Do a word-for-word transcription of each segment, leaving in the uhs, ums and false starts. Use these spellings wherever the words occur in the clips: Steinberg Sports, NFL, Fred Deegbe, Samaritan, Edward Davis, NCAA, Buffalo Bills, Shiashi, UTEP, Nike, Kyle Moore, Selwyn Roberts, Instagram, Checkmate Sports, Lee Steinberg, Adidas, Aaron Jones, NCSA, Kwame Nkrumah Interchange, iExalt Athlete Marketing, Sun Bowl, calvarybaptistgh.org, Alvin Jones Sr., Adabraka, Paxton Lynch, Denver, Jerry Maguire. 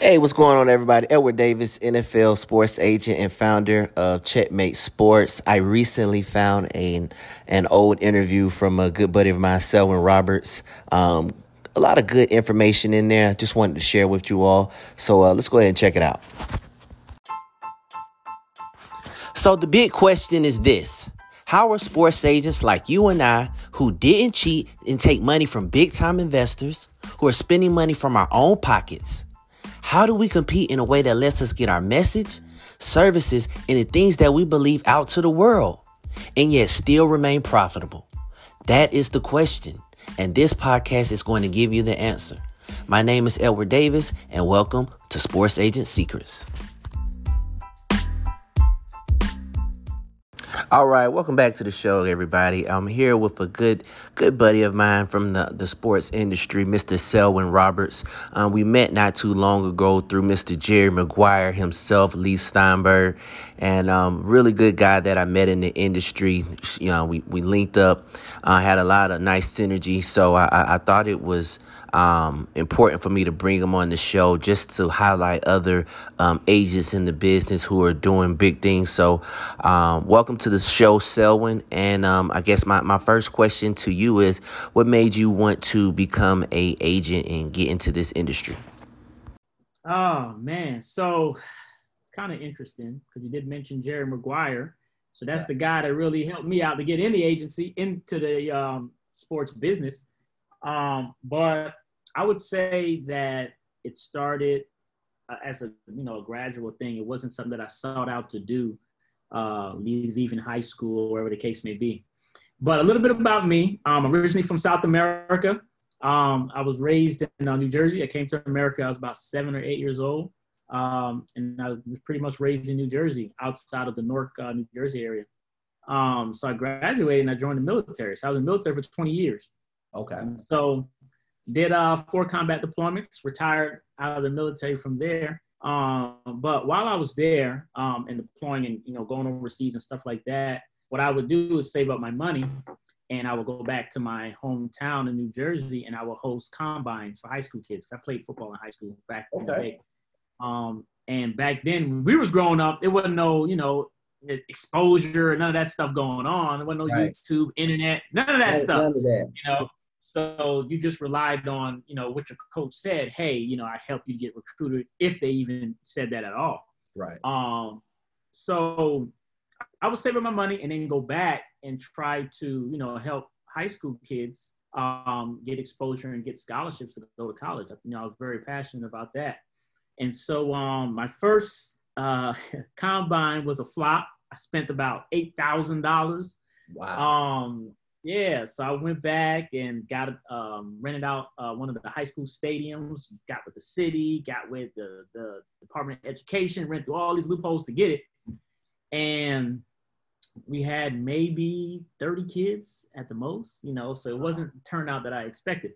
Hey, what's going on, everybody? Edward Davis, N F L sports agent and founder of Checkmate Sports. I recently found a, an old interview from a good buddy of mine, Selwyn Roberts. Um, a lot of good information in there. Just wanted to share with you all. So uh, let's go ahead and check it out. So the big question is this. How are sports agents like you and I, who didn't cheat and take money from big-time investors, who are spending money from our own pockets, how do we compete in a way that lets us get our message, services, and the things that we believe out to the world, and yet still remain profitable? That is the question, and this podcast is going to give you the answer. My name is Edward Davis, and welcome to Sports Agent Secrets. All right, welcome back to the show, everybody. I'm here with a good good buddy of mine from the, the sports industry, Mister Selwyn Roberts. Um, we met not too long ago through Mister Jerry Maguire himself, Lee Steinberg, and um, really good guy that I met in the industry. You know, we, we linked up, uh, had a lot of nice synergy, so I, I, I thought it was um, important for me to bring him on the show just to highlight other um, agents in the business who are doing big things. So um, welcome to the show, Selwyn, and um, I guess my, my first question to you is, what made you want to become a agent and get into this industry? Oh, man. So it's kind of interesting because you did mention Jerry Maguire. So that's the guy that really helped me out to get in the agency, into the um, sports business. Um, but I would say that it started uh, as a, you know, a gradual thing. It wasn't something that I sought out to do. Uh, leaving high school, wherever the case may be. But a little bit about me. I'm um, originally from South America. Um, I was raised in uh, New Jersey. I came to America. I was about seven or eight years old. Um, and I was pretty much raised in New Jersey, outside of the Newark, uh, New Jersey area. Um, so I graduated and I joined the military. So I was in the military for twenty years. Okay. And so did uh, four combat deployments, retired out of the military from there. Um, but while I was there, um, and deploying and, you know, going overseas and stuff like that, what I would do is save up my money and I would go back to my hometown in New Jersey and I would host combines for high school kids. Cause I played football in high school back in the day. Um, and back then when we was growing up, there wasn't no, you know, exposure, none of that stuff going on. There wasn't no right. YouTube, internet, none of that right, stuff, none of that. You know? So you just relied on, you know, what your coach said. Hey, you know, I help you get recruited, if they even said that at all. Right. Um. So I would save up my money and then go back and try to, you know, help high school kids um, get exposure and get scholarships to go to college. You know, I was very passionate about that. And so um, my first uh, combine was a flop. I spent about eight thousand dollars. Wow. Um. Yeah, so I went back and got um, rented out uh, one of the high school stadiums, got with the city, got with the, the Department of Education, ran through all these loopholes to get it. And we had maybe thirty kids at the most, you know, so it wasn't the turnout that I expected.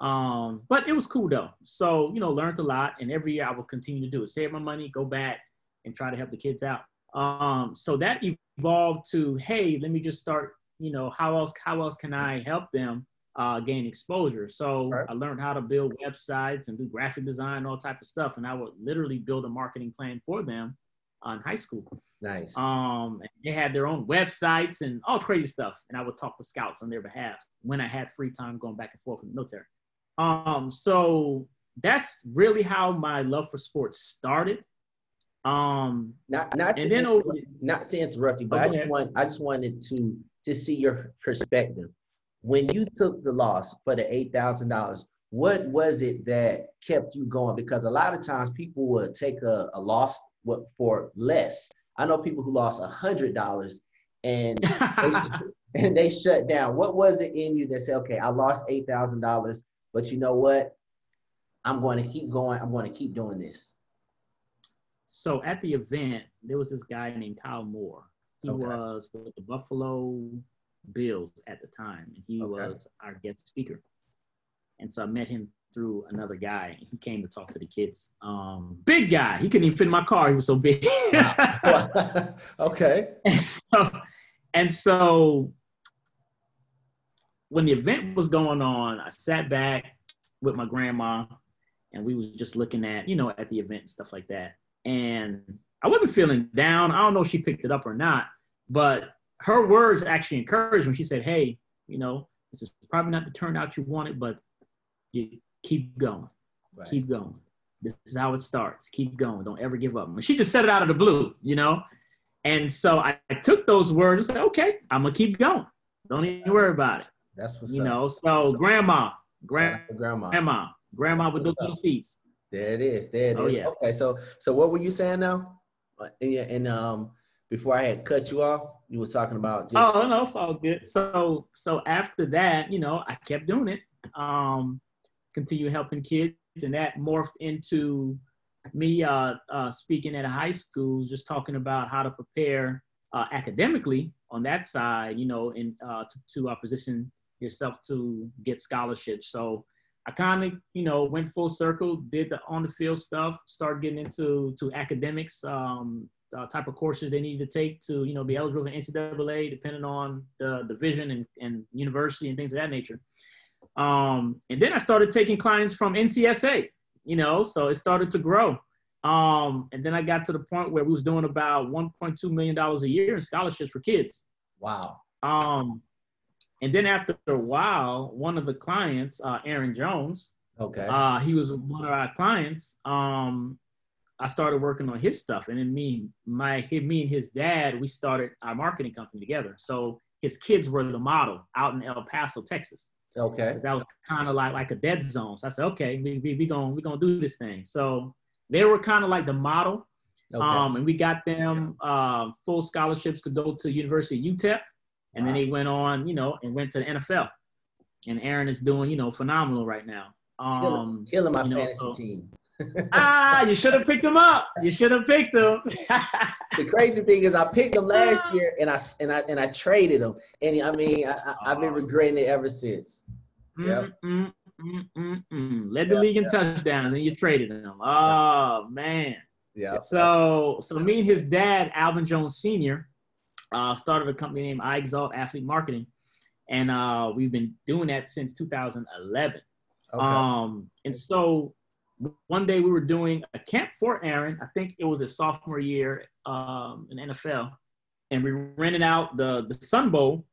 Um, but it was cool, though. So, you know, learned a lot, and every year I will continue to do it. Save my money, go back, and try to help the kids out. Um, so that evolved to, hey, let me just start, you know, how else, how else can I help them uh, gain exposure? So right. I learned how to build websites and do graphic design, all type of stuff. And I would literally build a marketing plan for them on high school. Nice. Um, and they had their own websites and all crazy stuff. And I would talk to scouts on their behalf when I had free time going back and forth from the military. Um, so that's really how my love for sports started. Um, not, not, and to, then over, not to interrupt you, but I just, want, I just wanted to to see your perspective. When you took the loss for the eight thousand dollars, what was it that kept you going? Because a lot of times people would take a, a loss for less. I know people who lost one hundred dollars and they, and they shut down. What was it in you that said, okay, I lost eight thousand dollars, but you know what? I'm going to keep going. I'm going to keep doing this. So at the event, there was this guy named Kyle Moore. He okay. was with the Buffalo Bills at the time. And he okay. was our guest speaker. And so I met him through another guy. He came to talk to the kids. Um, big guy. He couldn't even fit in my car. He was so big. okay. And so, and so when the event was going on, I sat back with my grandma and we was just looking at, you know, at the event and stuff like that. And I wasn't feeling down. I don't know if she picked it up or not, but her words actually encouraged me. She said, hey, you know, this is probably not the turnout you wanted, but you keep going. Right. Keep going. This is how it starts. Keep going. Don't ever give up. But she just said it out of the blue, you know? And so I, I took those words and said, okay, I'm going to keep going. Don't even worry about it. That's what's you up. You know, so grandma, grand, grandma, grandma, grandma with those little seats. There it is. There it oh, is. Yeah. Okay. So, so what were you saying now? And, and um, before I had cut you off, you were talking about. Just- oh, no, it's all good. So, so after that, you know, I kept doing it. Um, continue helping kids. And that morphed into me uh, uh, speaking at a high school, just talking about how to prepare uh, academically on that side, you know, and uh, to, to uh, position yourself to get scholarships. So I kind of, you know, went full circle, did the on-the-field stuff, started getting into to academics, um, uh, type of courses they needed to take to, you know, be eligible for N C double A, depending on the division and, and university and things of that nature. Um, and then I started taking clients from N C S A, you know, so it started to grow. Um, and then I got to the point where we was doing about one point two million dollars a year in scholarships for kids. Wow. Um, and then after a while, one of the clients, uh, Aaron Jones, okay, uh, he was one of our clients. Um, I started working on his stuff, and then me, my, me and his dad, we started our marketing company together. So his kids were the model out in El Paso, Texas. Okay. That was kind of like, like a dead zone. So I said, okay, we we we gonna we gonna do this thing. So they were kind of like the model, okay. um, and we got them uh, full scholarships to go to University of U T E P, and wow. then they went on, you know, and went to the N F L. And Aaron is doing, you know, phenomenal right now. Um, killing, killing my you know, fantasy so. team. ah, you should have picked him up. You should have picked him. The crazy thing is, I picked him last year, and I and I and I traded him, and I mean, I, I, I've been regretting it ever since. Yep. Mm, mm, mm, mm. Led the yep, league in yep. touchdowns, and you traded him. Oh yep. man. Yeah. So, so me and his dad, Alvin Jones Senior, uh, started a company named iExalt Athlete Marketing, and uh, we've been doing that since two thousand eleven. Okay. Um, and so. One day we were doing a camp for Aaron. I think it was his sophomore year um, in N F L. And we rented out the, the Sun Bowl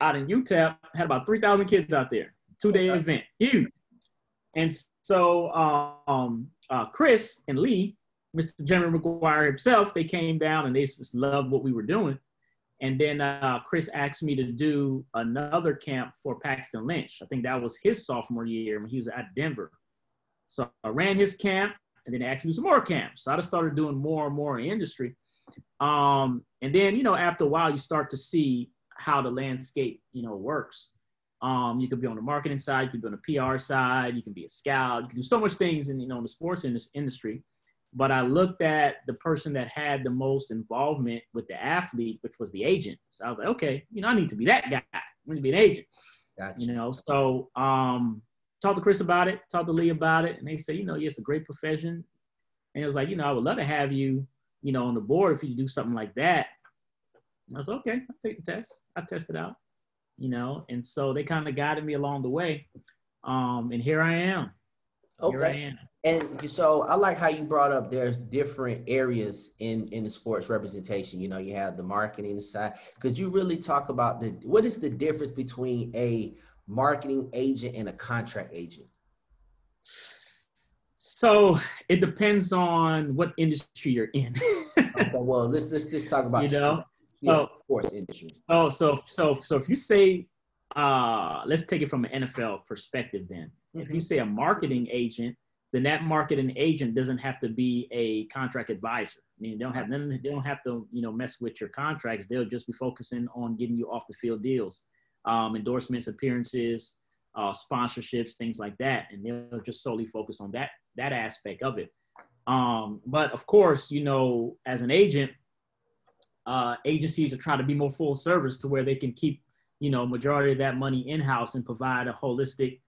out in U T E P. Had about three thousand kids out there. Two-day okay. event. Huge. And so um, uh, Chris and Lee, Mister Jerry Maguire himself, they came down and they just loved what we were doing. And then uh, Chris asked me to do another camp for Paxton Lynch. I think that was his sophomore year when he was at Denver. So I ran his camp, and then I actually do some more camps. So I just started doing more and more in industry. Um, and then, you know, after a while, you start to see how the landscape, you know, works. Um, you could be on the marketing side, you could be on the P R side, you can be a scout, you can do so much things in, you know, in the sports in this industry. But I looked at the person that had the most involvement with the athlete, which was the agent. So I was like, okay, you know, I need to be that guy. I need to be an agent. Gotcha. You know, so um, – talked to Chris about it, talked to Lee about it, and they said, you know, yeah, it's a great profession. And it was like, you know, I would love to have you, you know, on the board if you do something like that. And I was okay, I'll take the test. I test it out, you know. And so they kind of guided me along the way. Um, and here I am. Okay. Here I am. And so I like how you brought up there's different areas in, in the sports representation. You know, you have the marketing side. Could you really talk about the what is the difference between a marketing agent and a contract agent? So it depends on what industry you're in. Okay, well, let's let's just talk about, you know, so, sports industry. Oh, so so so if you say, uh, let's take it from an N F L perspective. Then, mm-hmm. if you say a marketing agent, then that marketing agent doesn't have to be a contract advisor. I mean, they don't have none, they don't have to, you know, mess with your contracts. They'll just be focusing on getting you off the field deals. Um, endorsements, appearances, uh, sponsorships, things like that. And they'll just solely focus on that, that aspect of it. Um, but of course, you know, as an agent, uh, agencies are trying to be more full service to where they can keep, you know, majority of that money in-house and provide a holistic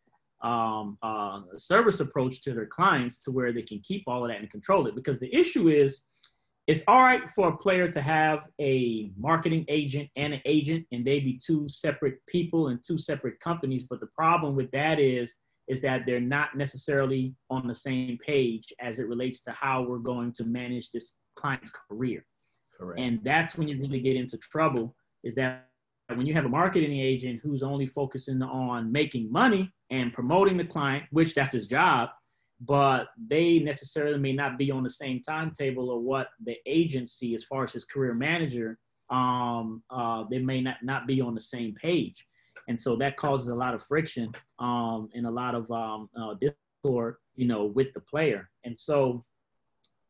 um, uh, service approach to their clients to where they can keep all of that and control it. Because the issue is, it's all right for a player to have a marketing agent and an agent, and they be two separate people and two separate companies. But the problem with that is is that they're not necessarily on the same page as it relates to how we're going to manage this client's career. Correct. And that's when you really get into trouble, is that when you have a marketing agent who's only focusing on making money and promoting the client, which that's his job, but they necessarily may not be on the same timetable or what the agency, as far as his career manager, um, uh, they may not, not be on the same page. And so that causes a lot of friction um, and a lot of um, uh, discord, you know, with the player. And so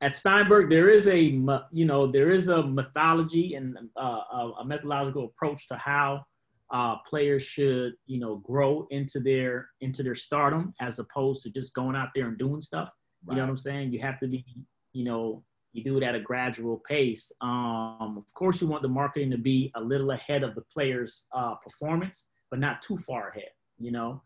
at Steinberg, there is a, you know, there is a methodology and uh, a methodological approach to how uh, players should, you know, grow into their, into their stardom, as opposed to just going out there and doing stuff. Right. You know what I'm saying? You have to be, you know, you do it at a gradual pace. Um, of course, you want the marketing to be a little ahead of the player's uh, performance, but not too far ahead, you know,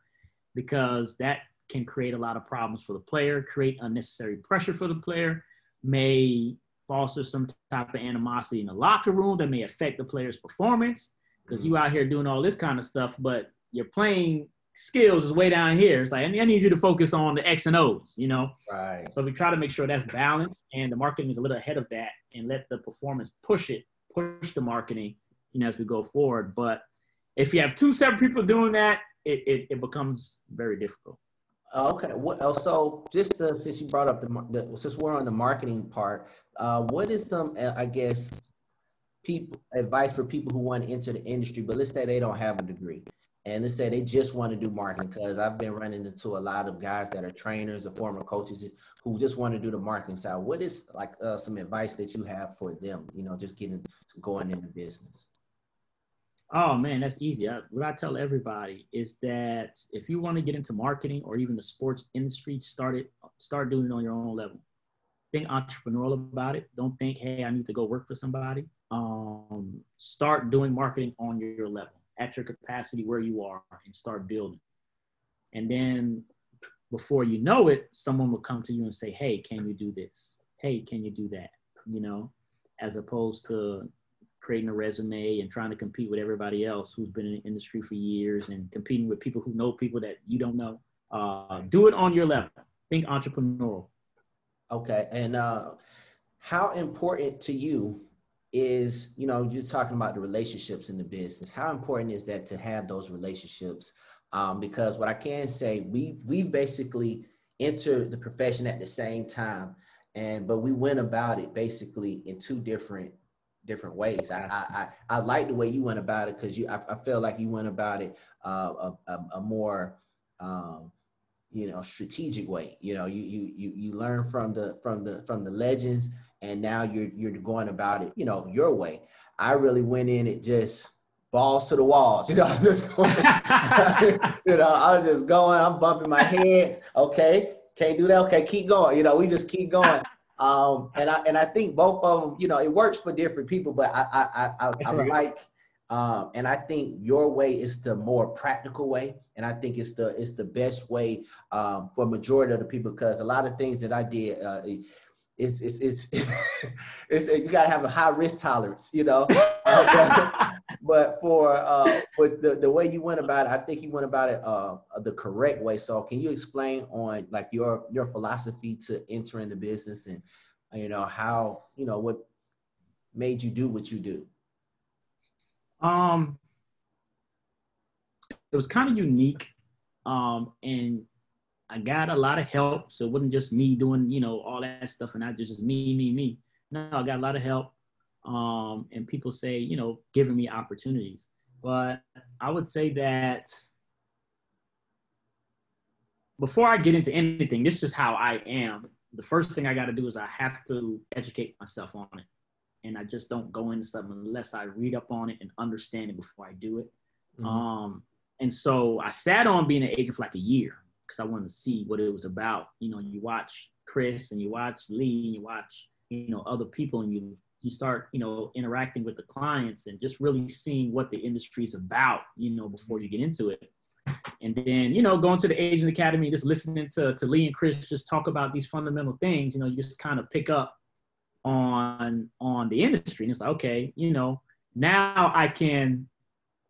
because that can create a lot of problems for the player, create unnecessary pressure for the player, may foster some type of animosity in the locker room that may affect the player's performance, because mm-hmm. you out here doing all this kind of stuff, but your playing skills is way down here. It's like, I need you to focus on the X and O's, you know? Right. So we try to make sure that's balanced, and the marketing is a little ahead of that, and let the performance push it, push the marketing, you know, as we go forward. But if you have two separate people doing that, it, it, it becomes very difficult. Okay. Well, so just to, since you brought up the, the since we're on the marketing part, uh, what is some, I guess, people advice for people who want to enter the industry, but let's say they don't have a degree, and let's say they just want to do marketing? Because I've been running into a lot of guys that are trainers or former coaches who just want to do the marketing side. What is like uh, some advice that you have for them? You know, just getting going into business. Oh, man, that's easy. I, what I tell everybody is that if you want to get into marketing or even the sports industry, start it, start doing it on your own level. Think entrepreneurial about it. Don't think, hey, I need to go work for somebody. Um, start doing marketing on your level, at your capacity where you are, and start building. And then before you know it, someone will come to you and say, hey, can you do this? Hey, can you do that? You know, as opposed to creating a resume and trying to compete with everybody else who's been in the industry for years and competing with people who know people that you don't know. Uh, do it on your level. Think entrepreneurial. Okay. And uh, how important to you is, you know, you're talking about the relationships in the business. How important is that to have those relationships? Um, because what I can say, we, we basically entered the profession at the same time, and, but we went about it basically in two different different ways. I, I, I like the way you went about it, because you, I, I feel like you went about it uh, a, a, a more, um, you know, strategic way. You know, you, you, you, you learn from the, from the, from the legends, and now you're, you're going about it, you know, your way. I really went in it just balls to the walls, you know, I'm just going, you know, I was just going, I'm bumping my head. Okay. Can't do that. Okay. Keep going. You know, we just keep going. Um, and I and I think both of them, you know, it works for different people, but I I I, I, I like, um, and I think your way is the more practical way, and I think it's the it's the best way um, for majority of the people, because a lot of things that I did, uh, it's it's it's, it's you gotta have a high risk tolerance, you know. uh, but, but for uh, but the the way you went about it, I think you went about it uh, the correct way. So can you explain on like your your philosophy to entering the business, and you know how you know what made you do what you do? Um, it was kind of unique, um, and I got a lot of help. So it wasn't just me doing you know all that stuff, and not just me me me. No, I got a lot of help. Um, and people say, you know, giving me opportunities, but I would say that before I get into anything, this is how I am. The first thing I got to do is I have to educate myself on it. And I just don't go into something unless I read up on it and understand it before I do it. Mm-hmm. Um, and so I sat on being an agent for like a year, because I wanted to see what it was about. You know, you watch Chris and you watch Lee and you watch, you know, other people, and you you start, you know, interacting with the clients and just really seeing what the industry is about, you know, before you get into it. And then, you know, going to the Agent Academy, just listening to, to Lee and Chris just talk about these fundamental things, you know, you just kind of pick up on, on the industry. And it's like, okay, you know, now I can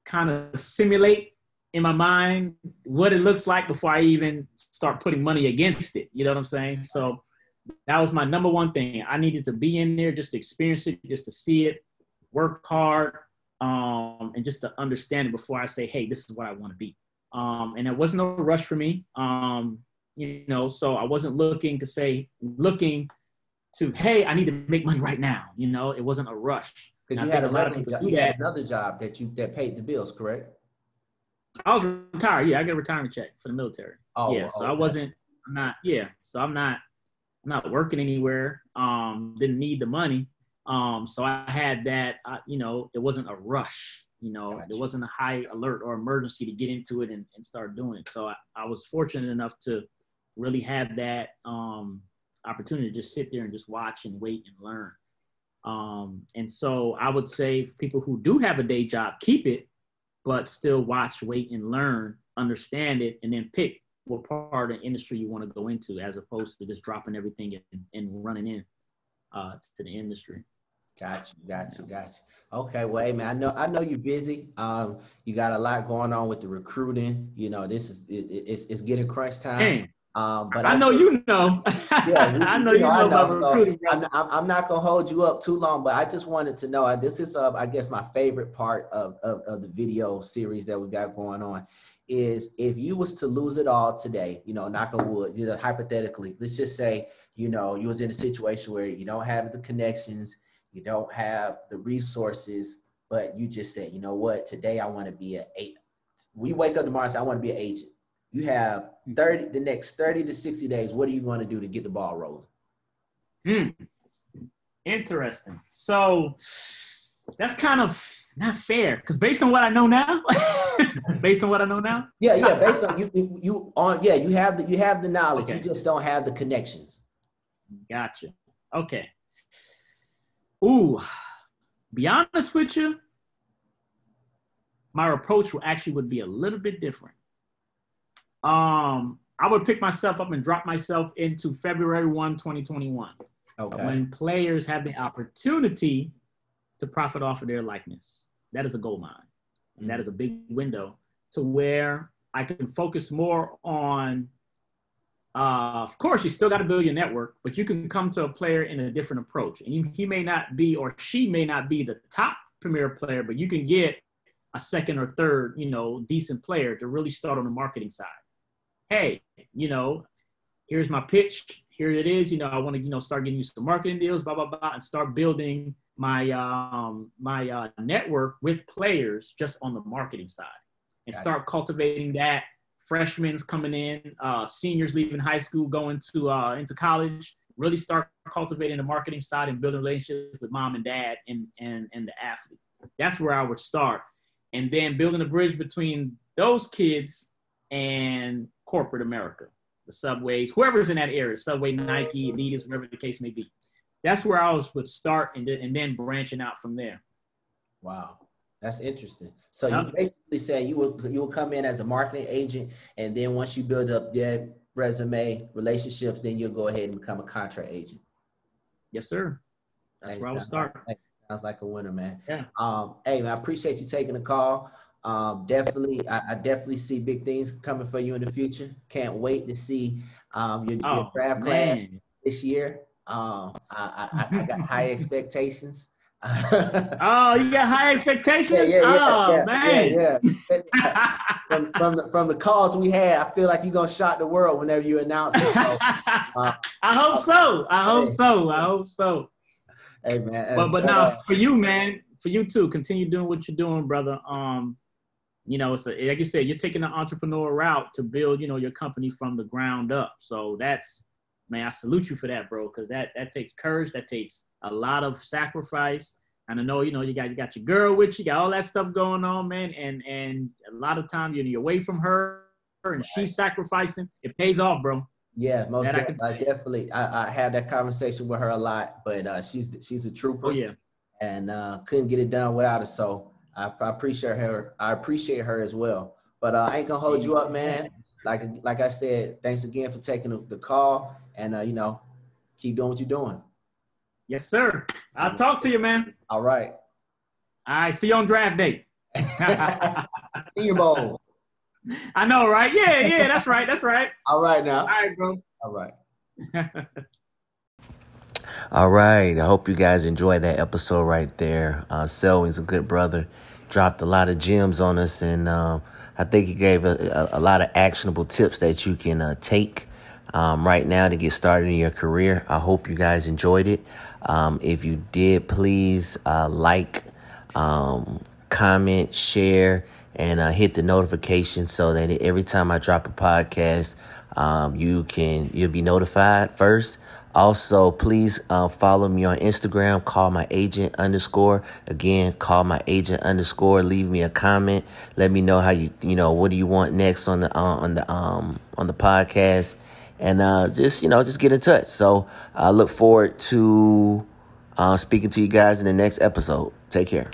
kind of simulate in my mind what it looks like before I even start putting money against it. You know what I'm saying? So that was my number one thing. I needed to be in there just to experience it, just to see it, work hard, um, and just to understand it before I say, hey, this is what I want to be. Um, and there wasn't no rush for me. Um, you know, so I wasn't looking to say, looking to, hey, I need to make money right now. You know, it wasn't a rush. Because you had a lot of people you had another job that you that paid the bills, correct? I was retired. Yeah, I got a retirement check for the military. Oh, yeah. So okay. I wasn't I'm not. Yeah. So I'm not I'm not working anywhere. Um, didn't need the money. Um, so I had that. I, you know, it wasn't a rush. You know, gotcha. There wasn't a high alert or emergency to get into it and, and start doing it. So I, I was fortunate enough to really have that um, opportunity to just sit there and just watch and wait and learn. Um, and so I would say for people who do have a day job, keep it, but still watch, wait, and learn, understand it, and then pick what part of the industry you want to go into, as opposed to just dropping everything and, and running in uh, to the industry. Gotcha, gotcha, gotcha. Okay, well, hey, man, I know I know you're busy. Um, you got a lot going on with the recruiting. You know, this is it, it's it's getting crunch time. Dang. Um, but I, I know think, you know. Yeah, you, I know you know, you know about so recruiting. I'm, I'm not gonna hold you up too long, but I just wanted to know. This is, uh, I guess, my favorite part of, of of the video series that we got going on is if you was to lose it all today, you know, knock on wood, you know, hypothetically, let's just say, you know, you was in a situation where you don't have the connections, you don't have the resources, but you just said, you know what, today I want to be an agent. We wake up tomorrow and say, I want to be an agent. You have thirty, the next thirty to sixty days, what are you going to do to get the ball rolling? Hmm. Interesting. So that's kind of not fair, because based on what I know now, based on what I know now. Yeah, yeah. Based on you, you on yeah, you have the you have the knowledge. Okay. You just don't have the connections. Gotcha. Okay. Ooh, be honest with you, my approach will actually would be a little bit different. Um, I would pick myself up and drop myself into February first, twenty twenty-one. Okay. When players have the opportunity to profit off of their likeness. That is a gold mine. And that is a big window to where I can focus more on, uh, of course, you still got to build your network, but you can come to a player in a different approach. And you, he may not be, or she may not be the top premier player, but you can get a second or third, you know, decent player to really start on the marketing side. Hey, you know, here's my pitch. Here it is. You know, I want to, you know, start getting you some marketing deals, blah, blah, blah, and start building my um, my uh, network with players just on the marketing side and Got start it. cultivating that. Freshmen coming in, uh, seniors leaving high school, going to uh, into college, really start cultivating the marketing side and building relationships with mom and dad and, and, and the athlete. That's where I would start. And then building a bridge between those kids and corporate America, the Subways, whoever's in that area, Subway, Nike, Adidas, whatever the case may be. That's where I was would start and then, and then branching out from there. Wow. That's interesting. So yep. You basically say you will, you will come in as a marketing agent, and then once you build up that resume, relationships, then you'll go ahead and become a contract agent. Yes, sir. That's hey, where I would start. Hey. Sounds like a winner, man. Yeah. Um, hey, man, I appreciate you taking the call. Um, definitely, I, I definitely see big things coming for you in the future. Can't wait to see um, your, oh, your draft plan this year. Um, I, I, I got high expectations. Oh, you got high expectations? Yeah, yeah, yeah, oh, yeah, man. Yeah, yeah. from, from, the, from the calls we had, I feel like you're going to shock the world whenever you announce it. So, uh, I hope so. I hope hey. so. I hope so. Hey man, but but now for you, man, for you too, continue doing what you're doing, brother. Um, you know, it's a, like you said, you're taking an entrepreneur route to build, you know, your company from the ground up. So that's, man, I salute you for that, bro, because that that takes courage, that takes a lot of sacrifice. And I know, you know, you got you got your girl with you, you got all that stuff going on, man, and and a lot of time you're, you're away from her, and right. she's sacrificing. It pays off, bro. Yeah, most I def I definitely. I, I had that conversation with her a lot, but uh, she's she's a trooper. Oh, yeah. And uh, couldn't get it done without her. So I, I appreciate her. I appreciate her as well. But uh, I ain't gonna hold you up, man. Like like I said, thanks again for taking the, the call, and uh, you know, keep doing what you're doing. Yes, sir. I'll talk to you, man. All right. All right. See you on draft day. Senior Bowl. I know, right? Yeah, yeah, that's right, that's right. All right now. All right, bro. All right. All right. I hope you guys enjoyed that episode right there. Uh, Selwyn's a good brother. Dropped a lot of gems on us, and um, I think he gave a, a, a lot of actionable tips that you can uh, take um, right now to get started in your career. I hope you guys enjoyed it. Um, if you did, please uh, like, um, comment, share, and uh, hit the notification so that every time I drop a podcast, um, you can you'll be notified first. Also, please uh, follow me on Instagram, call my agent underscore. Again, call my agent underscore. Leave me a comment. Let me know how you, you know, what do you want next on the, uh, on the, um, on the podcast, and uh, just, you know, just get in touch. So I uh, look forward to uh, speaking to you guys in the next episode. Take care.